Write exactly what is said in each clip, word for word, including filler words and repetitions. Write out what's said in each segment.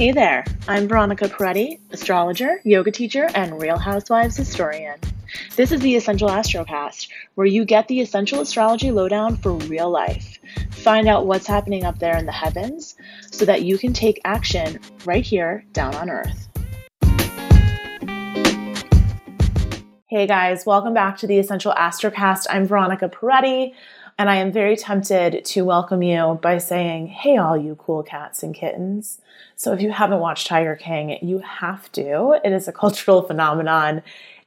Hey there, I'm Veronica Peretti, astrologer, yoga teacher, and Real Housewives historian. This is the Essential Astrocast, where you get the essential astrology lowdown for real life. Find out what's happening up there in the heavens so that you can take action right here down on Earth. Hey guys, welcome back to the Essential Astrocast. I'm Veronica Peretti, and I am very tempted to welcome you by saying, hey, all you cool cats and kittens. So if you haven't watched Tiger King, you have to. It is a cultural phenomenon.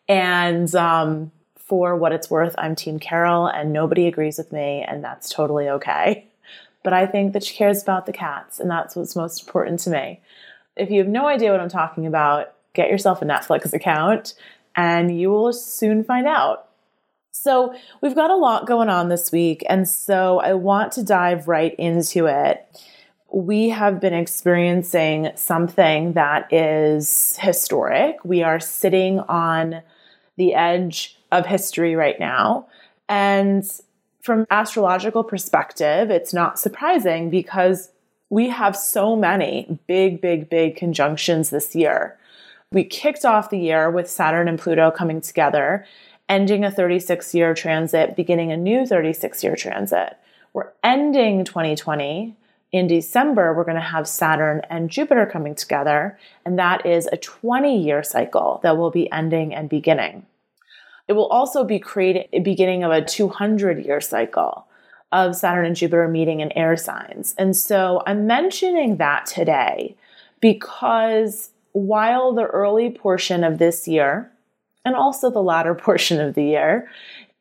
And um, for what it's worth, I'm Team Carol, and nobody agrees with me, and that's totally okay. But I think that she cares about the cats, and that's what's most important to me. If you have no idea what I'm talking about, get yourself a Netflix account, and you will soon find out. So we've got a lot going on this week, and so I want to dive right into it. We have been experiencing something that is historic. We are sitting on the edge of history right now. And from an astrological perspective, it's not surprising because we have so many big, big, big conjunctions this year. We kicked off the year with Saturn and Pluto coming together, ending a thirty-six year transit, beginning a new thirty-six year transit. We're ending twenty twenty. In December, we're going to have Saturn and Jupiter coming together, and that is a twenty year cycle that will be ending and beginning. It will also be creating a beginning of a two hundred year cycle of Saturn and Jupiter meeting in air signs. And so I'm mentioning that today because while the early portion of this year, and also the latter portion of the year,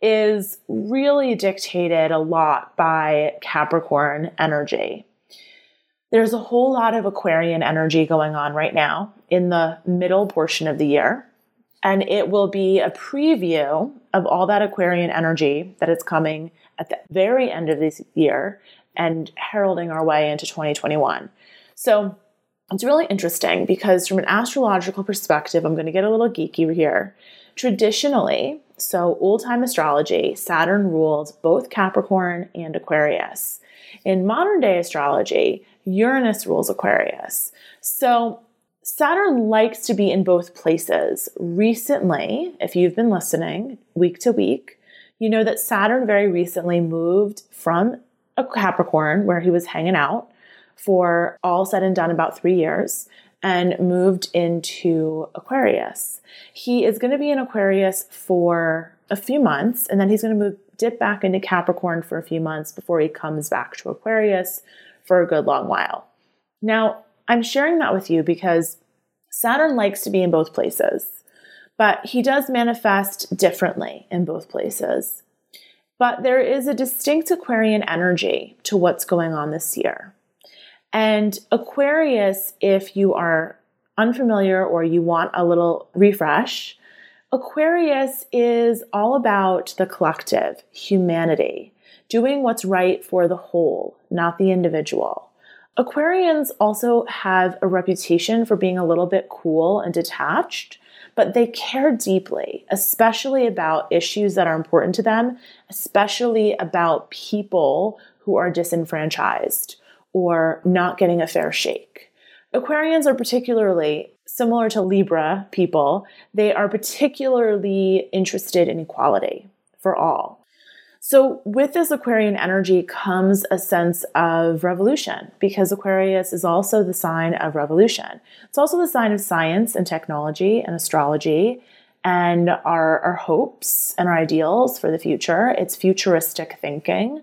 is really dictated a lot by Capricorn energy. There's a whole lot of Aquarian energy going on right now in the middle portion of the year, and it will be a preview of all that Aquarian energy that is coming at the very end of this year and heralding our way into twenty twenty-one. So it's really interesting because from an astrological perspective, I'm going to get a little geeky here. Traditionally, so old-time astrology, Saturn ruled both Capricorn and Aquarius. In modern-day astrology, Uranus rules Aquarius. So Saturn likes to be in both places. Recently, if you've been listening week to week, you know that Saturn very recently moved from a Capricorn, where he was hanging out for all said and done about three years, and moved into Aquarius. He is going to be in Aquarius for a few months, and then he's going to move, dip back into Capricorn for a few months before he comes back to Aquarius for a good long while. Now, I'm sharing that with you because Saturn likes to be in both places, but he does manifest differently in both places. But there is a distinct Aquarian energy to what's going on this year. And Aquarius, if you are unfamiliar or you want a little refresh, Aquarius is all about the collective, humanity, doing what's right for the whole, not the individual. Aquarians also have a reputation for being a little bit cool and detached, but they care deeply, especially about issues that are important to them, especially about people who are disenfranchised or not getting a fair shake. Aquarians are particularly, similar to Libra people, they are particularly interested in equality for all. So with this Aquarian energy comes a sense of revolution, because Aquarius is also the sign of revolution. It's also the sign of science and technology and astrology and our, our hopes and our ideals for the future. It's futuristic thinking.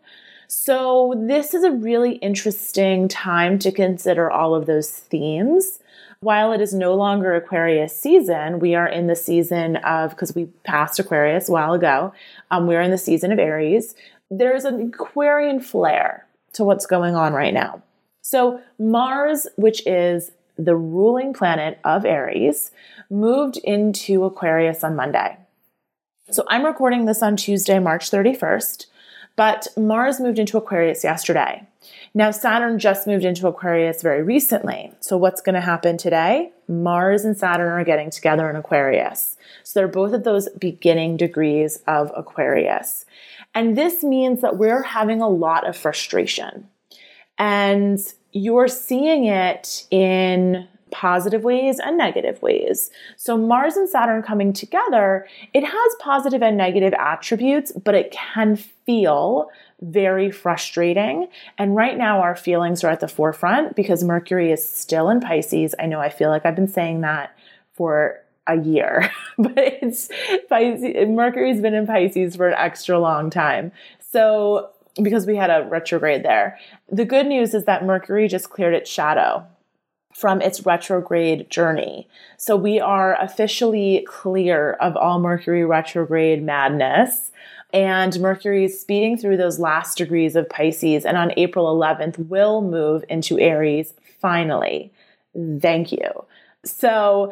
So this is a really interesting time to consider all of those themes. While it is no longer Aquarius season, we are in the season of, because we passed Aquarius a while ago, um, we're in the season of Aries. There's an Aquarian flair to what's going on right now. So Mars, which is the ruling planet of Aries, moved into Aquarius on Monday. So I'm recording this on Tuesday, March thirty-first. But Mars moved into Aquarius yesterday. Now, Saturn just moved into Aquarius very recently. So what's going to happen today? Mars and Saturn are getting together in Aquarius. So they're both at those beginning degrees of Aquarius. And this means that we're having a lot of frustration. And you're seeing it in positive ways and negative ways. So Mars and Saturn coming together, it has positive and negative attributes, but it can feel very frustrating. And right now our feelings are at the forefront because Mercury is still in Pisces. I know I feel like I've been saying that for a year, but it's Pisces, Mercury's been in Pisces for an extra long time. So because we had a retrograde there. The good news is that Mercury just cleared its shadow from its retrograde journey. So we are officially clear of all Mercury retrograde madness, and Mercury is speeding through those last degrees of Pisces, and on April eleventh will move into Aries finally. Thank you. So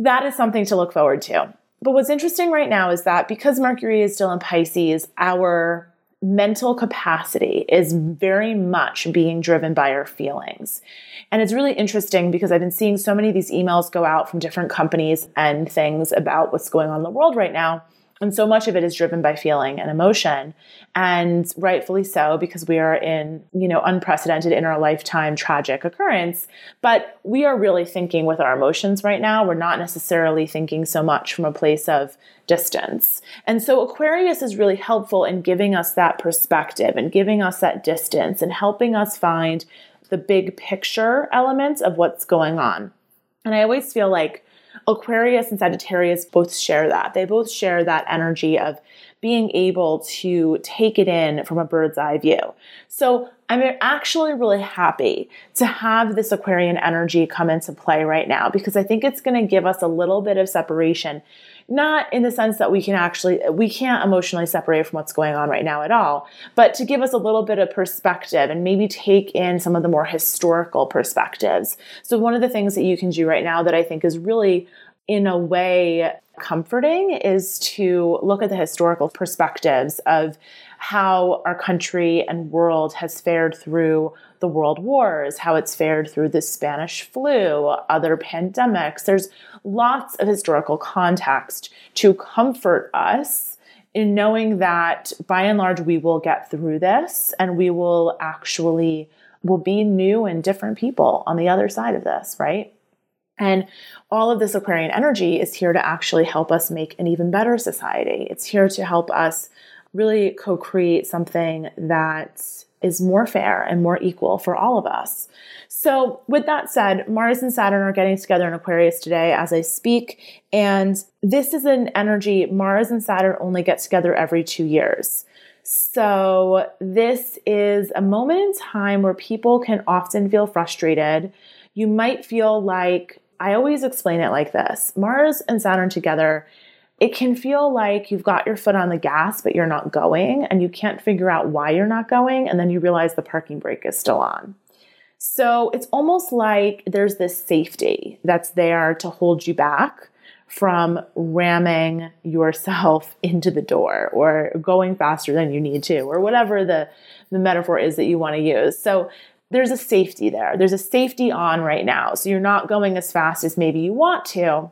that is something to look forward to. But what's interesting right now is that because Mercury is still in Pisces, our mental capacity is very much being driven by our feelings. And it's really interesting because I've been seeing so many of these emails go out from different companies and things about what's going on in the world right now. And so much of it is driven by feeling and emotion, and rightfully so, because we are in, you know, unprecedented in our lifetime tragic occurrence, but we are really thinking with our emotions right now. We're not necessarily thinking so much from a place of distance. And so Aquarius is really helpful in giving us that perspective and giving us that distance and helping us find the big picture elements of what's going on. And I always feel like Aquarius and Sagittarius both share that. They both share that energy of being able to take it in from a bird's eye view. So I'm actually really happy to have this Aquarian energy come into play right now, because I think it's going to give us a little bit of separation, not in the sense that we can actually, we can't emotionally separate from what's going on right now at all, but to give us a little bit of perspective and maybe take in some of the more historical perspectives. So one of the things that you can do right now that I think is really, in a way, comforting is to look at the historical perspectives of how our country and world has fared through the world wars, how it's fared through the Spanish flu, other pandemics. There's lots of historical context to comfort us in knowing that by and large, we will get through this, and we will actually will be new and different people on the other side of this, right? And all of this Aquarian energy is here to actually help us make an even better society. It's here to help us really co-create something that is more fair and more equal for all of us. So with that said, Mars and Saturn are getting together in Aquarius today as I speak. And this is an energy, Mars and Saturn only get together every two years. So this is a moment in time where people can often feel frustrated. You might feel like, I always explain it like this, Mars and Saturn together, it can feel like you've got your foot on the gas, but you're not going, and you can't figure out why you're not going, and then you realize the parking brake is still on. So it's almost like there's this safety that's there to hold you back from ramming yourself into the door or going faster than you need to, or whatever the, the metaphor is that you want to use. So there's a safety there. There's a safety on right now. So you're not going as fast as maybe you want to,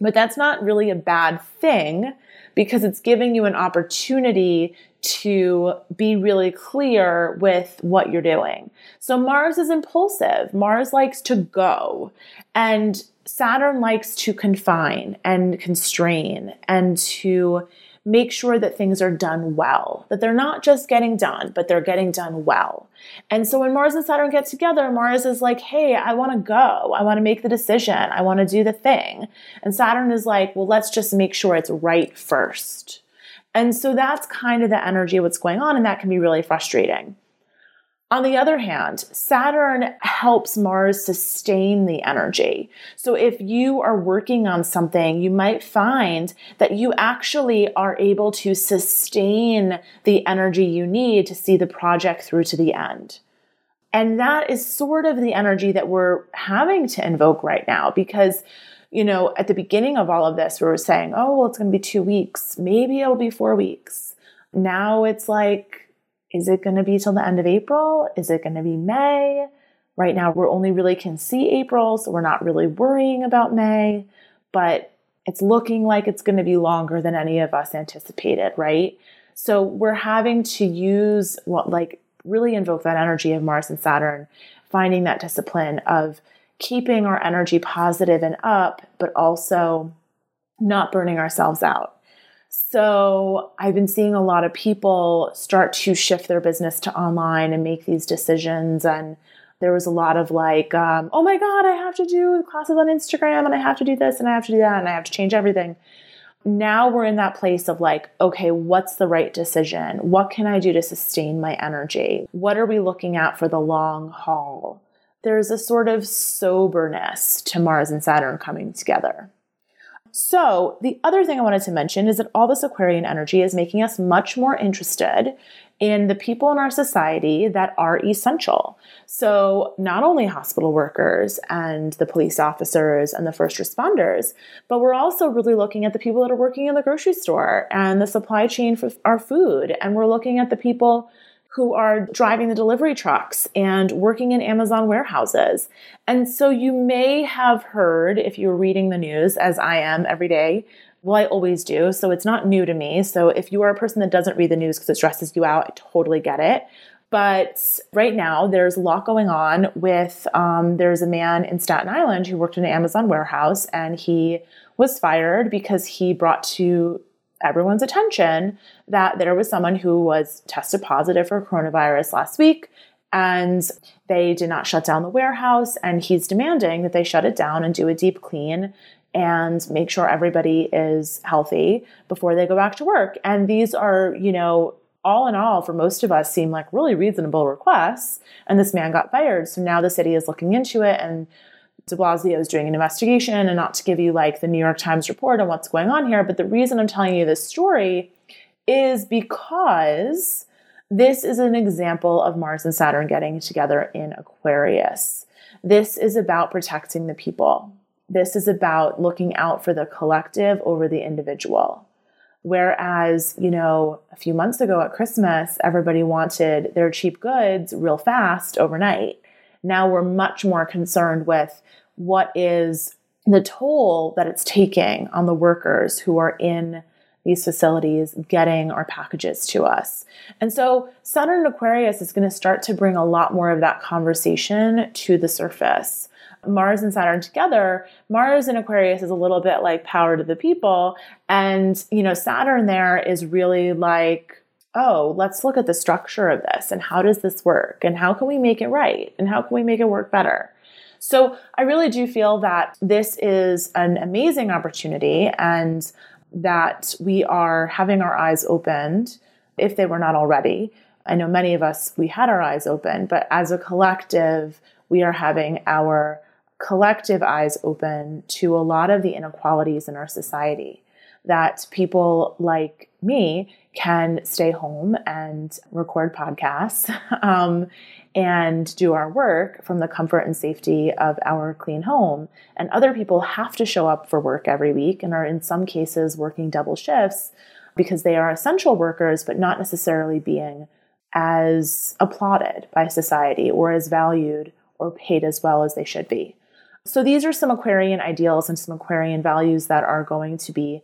but that's not really a bad thing, because it's giving you an opportunity to be really clear with what you're doing. So Mars is impulsive. Mars likes to go, and Saturn likes to confine and constrain and to make sure that things are done well, that they're not just getting done, but they're getting done well. And so when Mars and Saturn get together, Mars is like, hey, I want to go. I want to make the decision. I want to do the thing. And Saturn is like, well, let's just make sure it's right first. And so that's kind of the energy of what's going on, and that can be really frustrating. On the other hand, Saturn helps Mars sustain the energy. So if you are working on something, you might find that you actually are able to sustain the energy you need to see the project through to the end. And that is sort of the energy that we're having to invoke right now, because, you know, at the beginning of all of this, we were saying, oh, well, it's going to be two weeks. Maybe it'll be four weeks. Now it's like, is it going to be till the end of April? Is it going to be May? Right now, we're only really can see April, so we're not really worrying about May, but it's looking like it's going to be longer than any of us anticipated, right? So we're having to use what, like, really invoke that energy of Mars and Saturn, finding that discipline of, keeping our energy positive and up, but also not burning ourselves out. So I've been seeing a lot of people start to shift their business to online and make these decisions. And there was a lot of like, um, oh my God, I have to do classes on Instagram and I have to do this and I have to do that and I have to change everything. Now we're in that place of like, okay, what's the right decision? What can I do to sustain my energy? What are we looking at for the long haul? There's a sort of soberness to Mars and Saturn coming together. So the other thing I wanted to mention is that all this Aquarian energy is making us much more interested in the people in our society that are essential. So not only hospital workers and the police officers and the first responders, but we're also really looking at the people that are working in the grocery store and the supply chain for our food. And we're looking at the people who are driving the delivery trucks and working in Amazon warehouses. And so you may have heard, if you're reading the news, as I am every day, well, I always do, so it's not new to me. So if you are a person that doesn't read the news because it stresses you out, I totally get it. But right now, there's a lot going on with, um, there's a man in Staten Island who worked in an Amazon warehouse, and he was fired because he brought to everyone's attention that there was someone who was tested positive for coronavirus last week, and they did not shut down the warehouse, and he's demanding that they shut it down and do a deep clean and make sure everybody is healthy before they go back to work. And these are, you know, all in all, for most of us, seem like really reasonable requests, and this man got fired. So now the city is looking into it, and De Blasio is doing an investigation. And not to give you like the New York Times report on what's going on here, but the reason I'm telling you this story is because this is an example of Mars and Saturn getting together in Aquarius. This is about protecting the people. This is about looking out for the collective over the individual. Whereas, you know, a few months ago at Christmas, everybody wanted their cheap goods real fast overnight. Now we're much more concerned with what is the toll that it's taking on the workers who are in these facilities getting our packages to us. And so Saturn in Aquarius is going to start to bring a lot more of that conversation to the surface. Mars and Saturn together, Mars in Aquarius is a little bit like power to the people. And, you know, Saturn there is really like, oh, let's look at the structure of this and how does this work and how can we make it right and how can we make it work better? So I really do feel that this is an amazing opportunity and that we are having our eyes opened, if they were not already. I know many of us, we had our eyes open, but as a collective, we are having our collective eyes open to a lot of the inequalities in our society, that people like me can stay home and record podcasts um, and do our work from the comfort and safety of our clean home. And other people have to show up for work every week and are in some cases working double shifts because they are essential workers, but not necessarily being as applauded by society or as valued or paid as well as they should be. So these are some Aquarian ideals and some Aquarian values that are going to be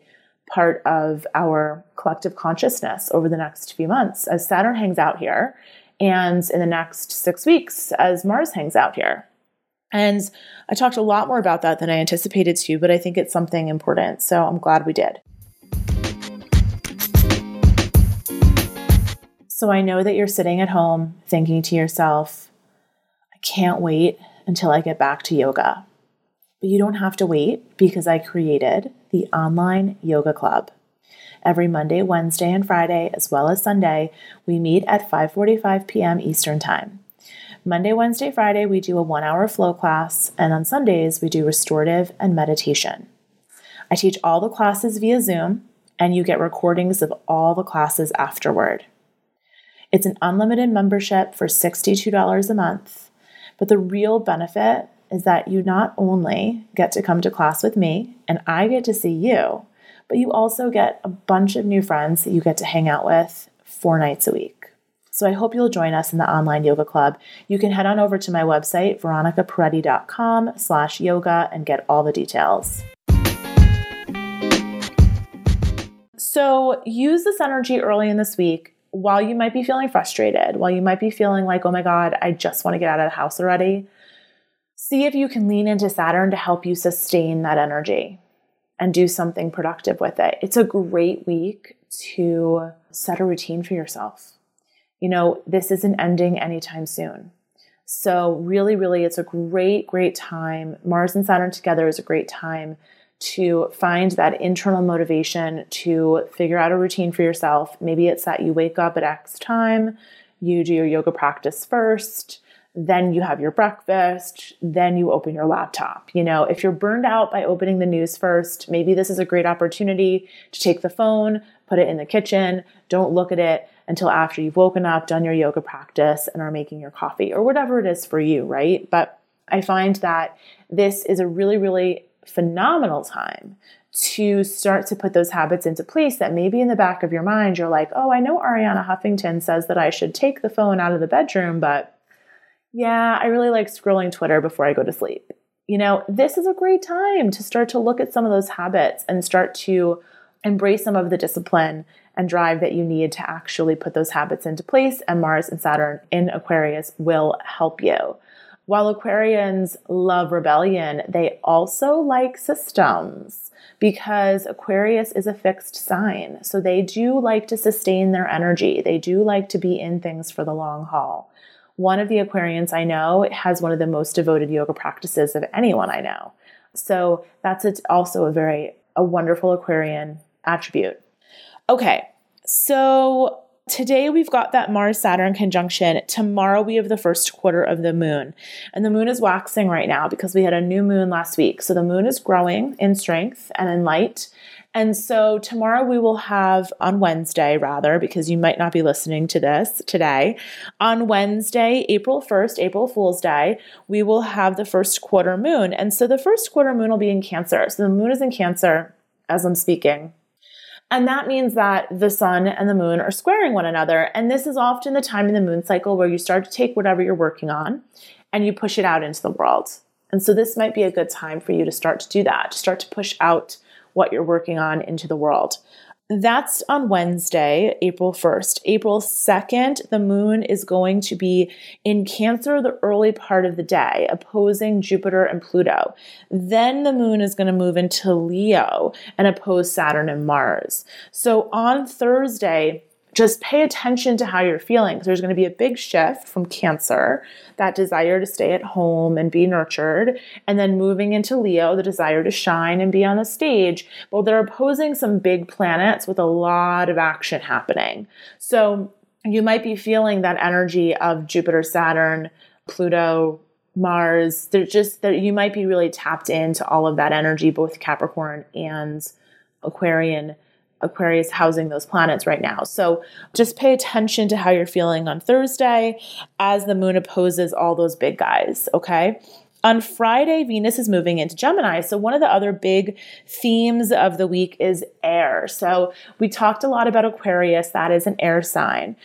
part of our collective consciousness over the next few months as Saturn hangs out here, and in the next six weeks as Mars hangs out here. And I talked a lot more about that than I anticipated to, but I think it's something important. So I'm glad we did. So I know that you're sitting at home thinking to yourself, I can't wait until I get back to yoga. But you don't have to wait, because I created the online yoga club. Every Monday, Wednesday, and Friday, as well as Sunday, we meet at five forty-five p.m. Eastern Time. Monday, Wednesday, Friday, we do a one-hour flow class, and on Sundays, we do restorative and meditation. I teach all the classes via Zoom, and you get recordings of all the classes afterward. It's an unlimited membership for sixty-two dollars a month, but the real benefit is that you not only get to come to class with me and I get to see you, but you also get a bunch of new friends that you get to hang out with four nights a week. So I hope you'll join us in the online yoga club. You can head on over to my website, veronicaperrotti.com slash yoga and get all the details. So use this energy early in this week while you might be feeling frustrated, while you might be feeling like, oh my God, I just want to get out of the house already. See if you can lean into Saturn to help you sustain that energy and do something productive with it. It's a great week to set a routine for yourself. You know, this isn't ending anytime soon. So really, really, it's a great, great time. Mars and Saturn together is a great time to find that internal motivation to figure out a routine for yourself. Maybe it's that you wake up at X time, you do your yoga practice first, then you have your breakfast, then you open your laptop. You know, if you're burned out by opening the news first, maybe this is a great opportunity to take the phone, put it in the kitchen, don't look at it until after you've woken up, done your yoga practice, and are making your coffee or whatever it is for you, right? But I find that this is a really, really phenomenal time to start to put those habits into place that maybe in the back of your mind, you're like, oh, I know Ariana Huffington says that I should take the phone out of the bedroom, but yeah, I really like scrolling Twitter before I go to sleep. You know, this is a great time to start to look at some of those habits and start to embrace some of the discipline and drive that you need to actually put those habits into place. And Mars and Saturn in Aquarius will help you. While Aquarians love rebellion, they also like systems because Aquarius is a fixed sign. So they do like to sustain their energy. They do like to be in things for the long haul. One of the Aquarians I know has one of the most devoted yoga practices of anyone I know. So that's also a very a wonderful Aquarian attribute. Okay, so today we've got that Mars-Saturn conjunction. Tomorrow we have the first quarter of the moon. And the moon is waxing right now because we had a new moon last week. So the moon is growing in strength and in light. And so tomorrow we will have, on Wednesday rather, because you might not be listening to this today, on Wednesday, April first, April Fool's Day, we will have the first quarter moon. And so the first quarter moon will be in Cancer. So the moon is in Cancer as I'm speaking. And that means that the sun and the moon are squaring one another. And this is often the time in the moon cycle where you start to take whatever you're working on and you push it out into the world. And so this might be a good time for you to start to do that, to start to push out what you're working on into the world. That's on Wednesday, April first. April second, the moon is going to be in Cancer the early part of the day, opposing Jupiter and Pluto. Then the moon is going to move into Leo and oppose Saturn and Mars. So on Thursday, just pay attention to how you're feeling. There's going to be a big shift from Cancer, that desire to stay at home and be nurtured, and then moving into Leo, the desire to shine and be on the stage. Well, they're opposing some big planets with a lot of action happening. So you might be feeling that energy of Jupiter, Saturn, Pluto, Mars. They're just that you might be really tapped into all of that energy, both Capricorn and Aquarian. Aquarius housing those planets right now. So just pay attention to how you're feeling on Thursday as the moon opposes all those big guys, okay? On Friday, Venus is moving into Gemini. So one of the other big themes of the week is air. So we talked a lot about Aquarius. That is an air sign.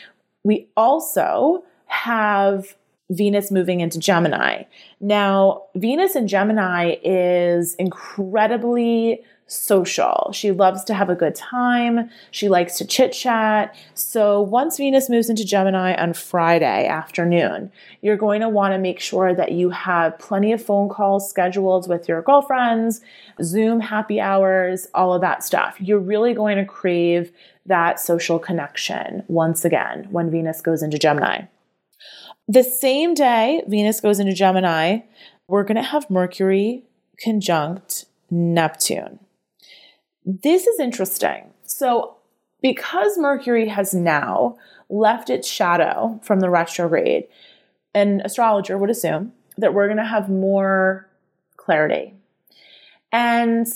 We also have Venus moving into Gemini. Now, Venus in Gemini is incredibly social. She loves to have a good time. She likes to chit chat. So once Venus moves into Gemini on Friday afternoon, you're going to want to make sure that you have plenty of phone calls scheduled with your girlfriends, Zoom happy hours, all of that stuff. You're really going to crave that social connection once again when Venus goes into Gemini. The same day Venus goes into Gemini, we're going to have Mercury conjunct Neptune. This is interesting. So because Mercury has now left its shadow from the retrograde, an astrologer would assume that we're going to have more clarity. And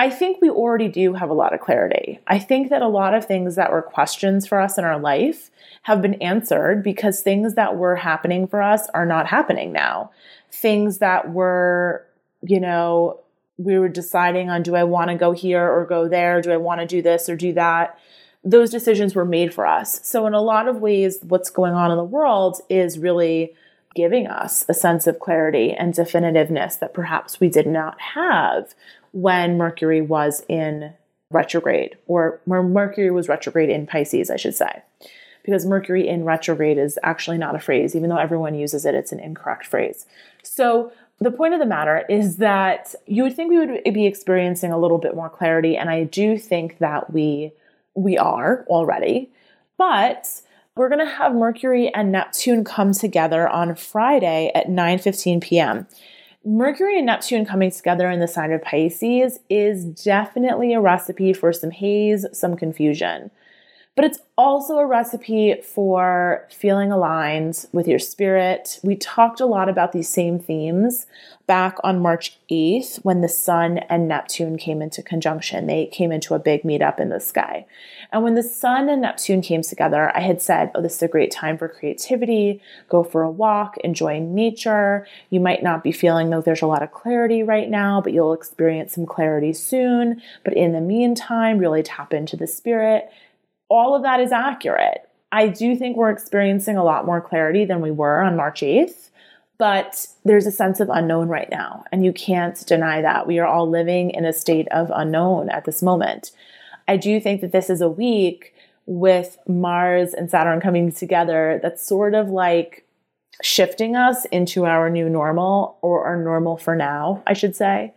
I think we already do have a lot of clarity. I think that a lot of things that were questions for us in our life have been answered because things that were happening for us are not happening now. Things that were, you know, we were deciding on, do I want to go here or go there? Do I want to do this or do that? Those decisions were made for us. So in a lot of ways, what's going on in the world is really giving us a sense of clarity and definitiveness that perhaps we did not have when Mercury was in retrograde, or when Mercury was retrograde in Pisces, I should say. Because Mercury in retrograde is actually not a phrase, even though everyone uses it, it's an incorrect phrase. So The point of the matter is that you would think we would be experiencing a little bit more clarity, and I do think that we we are already, but we're going to have Mercury and Neptune come together on Friday at nine fifteen p.m. Mercury and Neptune coming together in the sign of Pisces is definitely a recipe for some haze, some confusion. But it's also a recipe for feeling aligned with your spirit. We talked a lot about these same themes back on March eighth when the Sun and Neptune came into conjunction. They came into a big meetup in the sky. And when the Sun and Neptune came together, I had said, oh, this is a great time for creativity. Go for a walk, enjoy nature. You might not be feeling that there's a lot of clarity right now, but you'll experience some clarity soon. But in the meantime, really tap into the spirit. All of that is accurate. I do think we're experiencing a lot more clarity than we were on March eighth, but there's a sense of unknown right now, and you can't deny that. We are all living in a state of unknown at this moment. I do think that this is a week with Mars and Saturn coming together that's sort of like shifting us into our new normal, or our normal for now, I should say.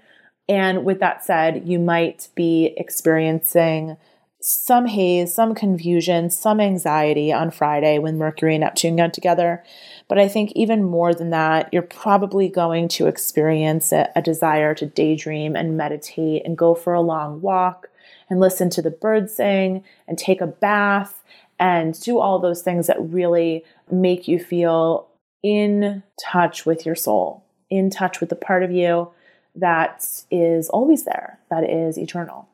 And with that said, you might be experiencing some haze, some confusion, some anxiety on Friday when Mercury and Neptune got together. But I think even more than that, you're probably going to experience a, a desire to daydream and meditate and go for a long walk and listen to the birds sing and take a bath and do all those things that really make you feel in touch with your soul, in touch with the part of you that is always there, that is eternal.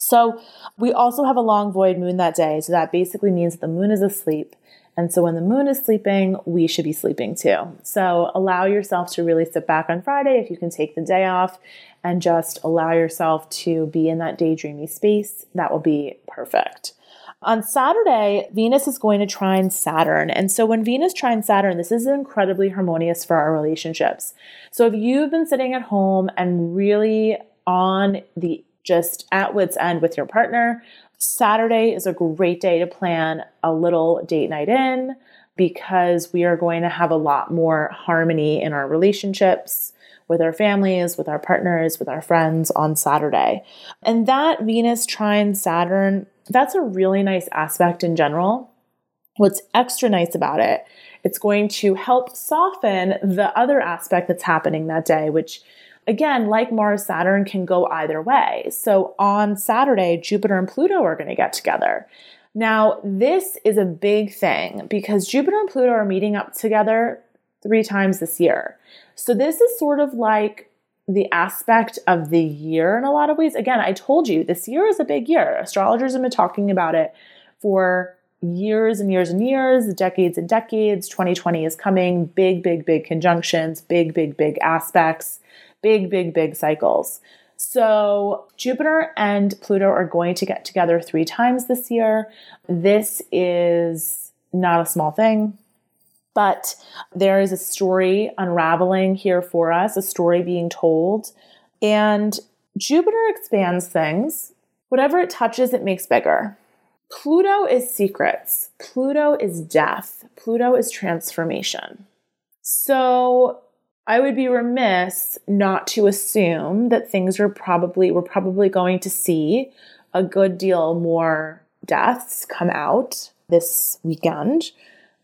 So we also have a long void moon that day. So that basically means that the moon is asleep. And so when the moon is sleeping, we should be sleeping too. So allow yourself to really sit back on Friday if you can take the day off and just allow yourself to be in that daydreamy space. That will be perfect. On Saturday, Venus is going to trine Saturn. And so when Venus trines Saturn, this is incredibly harmonious for our relationships. So if you've been sitting at home and really on the just at wit's end with your partner, Saturday is a great day to plan a little date night in, because we are going to have a lot more harmony in our relationships, with our families, with our partners, with our friends on Saturday. And that Venus trine Saturn, that's a really nice aspect in general. What's extra nice about it, it's going to help soften the other aspect that's happening that day, which again, like Mars, Saturn can go either way. So on Saturday, Jupiter and Pluto are going to get together. Now, this is a big thing because Jupiter and Pluto are meeting up together three times this year. So this is sort of like the aspect of the year in a lot of ways. Again, I told you this year is a big year. Astrologers have been talking about it for years and years and years, decades and decades. twenty twenty is coming. Big, big, big conjunctions, big, big, big aspects. Big, big, big cycles. So Jupiter and Pluto are going to get together three times this year. This is not a small thing, but there is a story unraveling here for us, a story being told. And Jupiter expands things. Whatever it touches, it makes bigger. Pluto is secrets. Pluto is death. Pluto is transformation. So I would be remiss not to assume that things are probably, we're probably going to see a good deal more deaths come out this weekend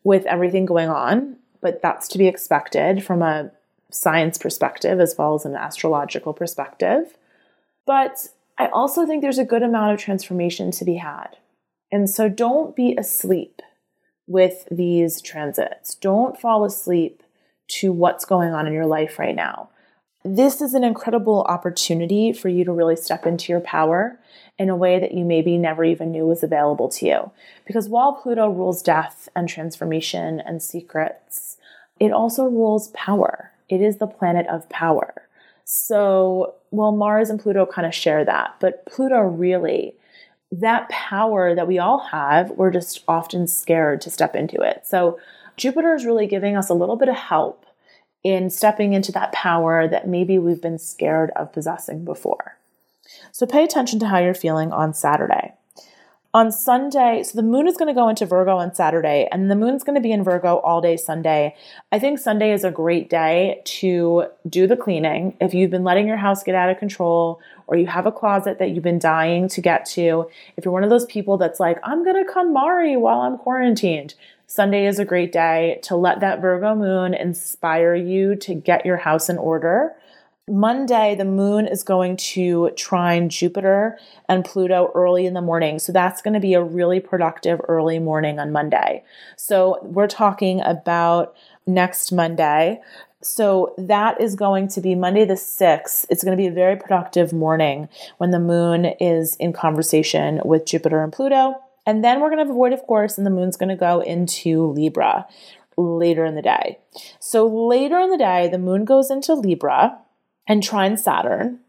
with everything going on, but that's to be expected from a science perspective as well as an astrological perspective. But I also think there's a good amount of transformation to be had. And so don't be asleep with these transits. Don't fall asleep to what's going on in your life right now. This is an incredible opportunity for you to really step into your power in a way that you maybe never even knew was available to you. Because while Pluto rules death and transformation and secrets, it also rules power. It is the planet of power. So, well, Mars and Pluto kind of share that, but Pluto really, that power that we all have, we're just often scared to step into it. So Jupiter is really giving us a little bit of help in stepping into that power that maybe we've been scared of possessing before. So pay attention to how you're feeling on Saturday. on Sunday, so the moon is going to go into Virgo on Saturday, and the moon's going to be in Virgo all day Sunday. I think Sunday is a great day to do the cleaning. If you've been letting your house get out of control, or you have a closet that you've been dying to get to, if you're one of those people that's like, I'm going to KonMari while I'm quarantined, Sunday is a great day to let that Virgo moon inspire you to get your house in order. Monday, the moon is going to trine Jupiter and Pluto early in the morning. So that's going to be a really productive early morning on Monday. So we're talking about next Monday. So that is going to be Monday the sixth. It's going to be a very productive morning when the moon is in conversation with Jupiter and Pluto. And then we're going to have a void, of course, and the moon's going to go into Libra later in the day. So later in the day, the moon goes into Libra and trine Saturn,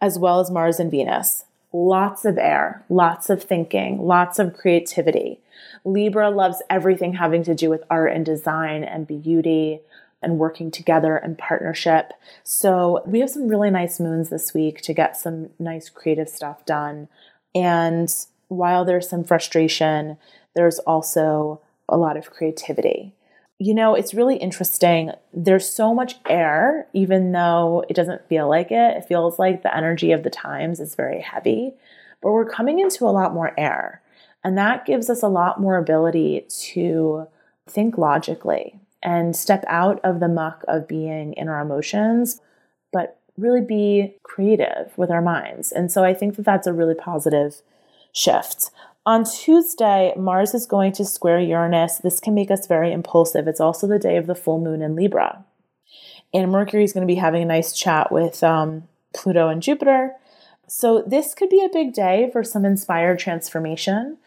as well as Mars and Venus. Lots of air, lots of thinking, lots of creativity. Libra loves everything having to do with art and design and beauty and working together and partnership. So we have some really nice moons this week to get some nice creative stuff done. And while there's some frustration, there's also a lot of creativity. You know, it's really interesting. There's so much air, even though it doesn't feel like it. It feels like the energy of the times is very heavy, but we're coming into a lot more air, and that gives us a lot more ability to think logically and step out of the muck of being in our emotions, but really be creative with our minds. And so I think that that's a really positive shift. On Tuesday, Mars is going to square Uranus. This can make us very impulsive. It's also the day of the full moon in Libra. And Mercury is going to be having a nice chat with um, Pluto and Jupiter. So this could be a big day for some inspired transformation,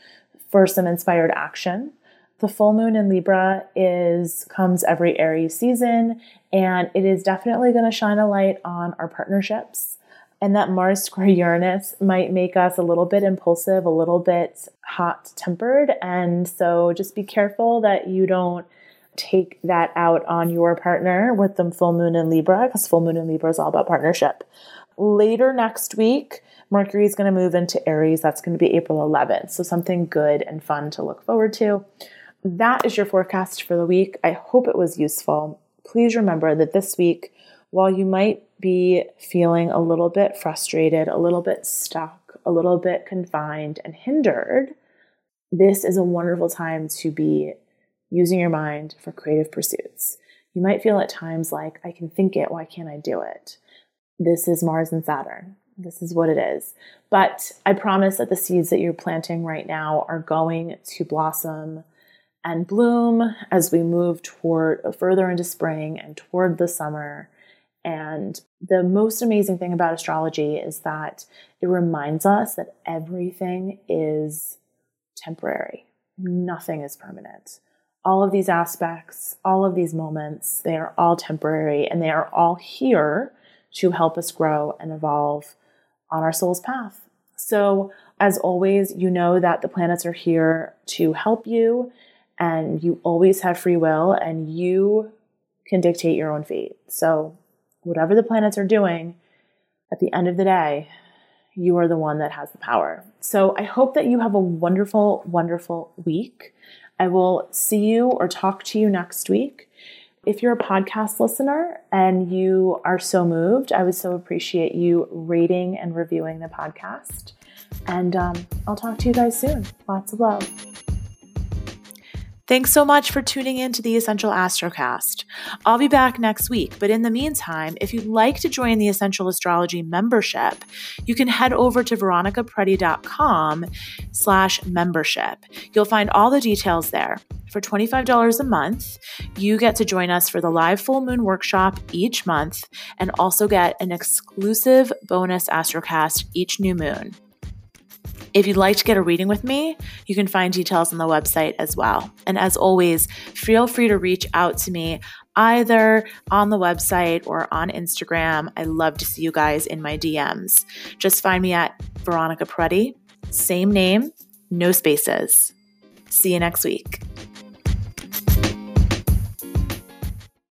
for some inspired action. The full moon in Libra is comes every Aries season, and it is definitely going to shine a light on our partnerships. And that Mars square Uranus might make us a little bit impulsive, a little bit hot-tempered. And so just be careful that you don't take that out on your partner with the full moon in Libra, because full moon in Libra is all about partnership. Later next week, Mercury is going to move into Aries. That's going to be April eleventh. So something good and fun to look forward to. That is your forecast for the week. I hope it was useful. Please remember that this week, while you might be feeling a little bit frustrated, a little bit stuck, a little bit confined and hindered, this is a wonderful time to be using your mind for creative pursuits. You might feel at times like, I can think it, why can't I do it? This is Mars and Saturn. This is what it is. But I promise that the seeds that you're planting right now are going to blossom and bloom as we move toward further into spring and toward the summer. And the most amazing thing about astrology is that it reminds us that everything is temporary. Nothing is permanent. All of these aspects, all of these moments, they are all temporary, and they are all here to help us grow and evolve on our soul's path. So as always, you know that the planets are here to help you, and you always have free will, and you can dictate your own fate. So whatever the planets are doing, at the end of the day, you are the one that has the power. So I hope that you have a wonderful, wonderful week. I will see you or talk to you next week. If you're a podcast listener and you are so moved, I would so appreciate you rating and reviewing the podcast. And um, I'll talk to you guys soon. Lots of love. Thanks so much for tuning in to the Essential Astrocast. I'll be back next week, but in the meantime, if you'd like to join the Essential Astrology membership, you can head over to veronicaperrotti.com slash membership. You'll find all the details there. For twenty-five dollars a month, you get to join us for the live full moon workshop each month and also get an exclusive bonus Astrocast each new moon. If you'd like to get a reading with me, you can find details on the website as well. And as always, feel free to reach out to me either on the website or on Instagram. I love to see you guys in my D Ms. Just find me at Veronica Peretti, same name, no spaces. See you next week.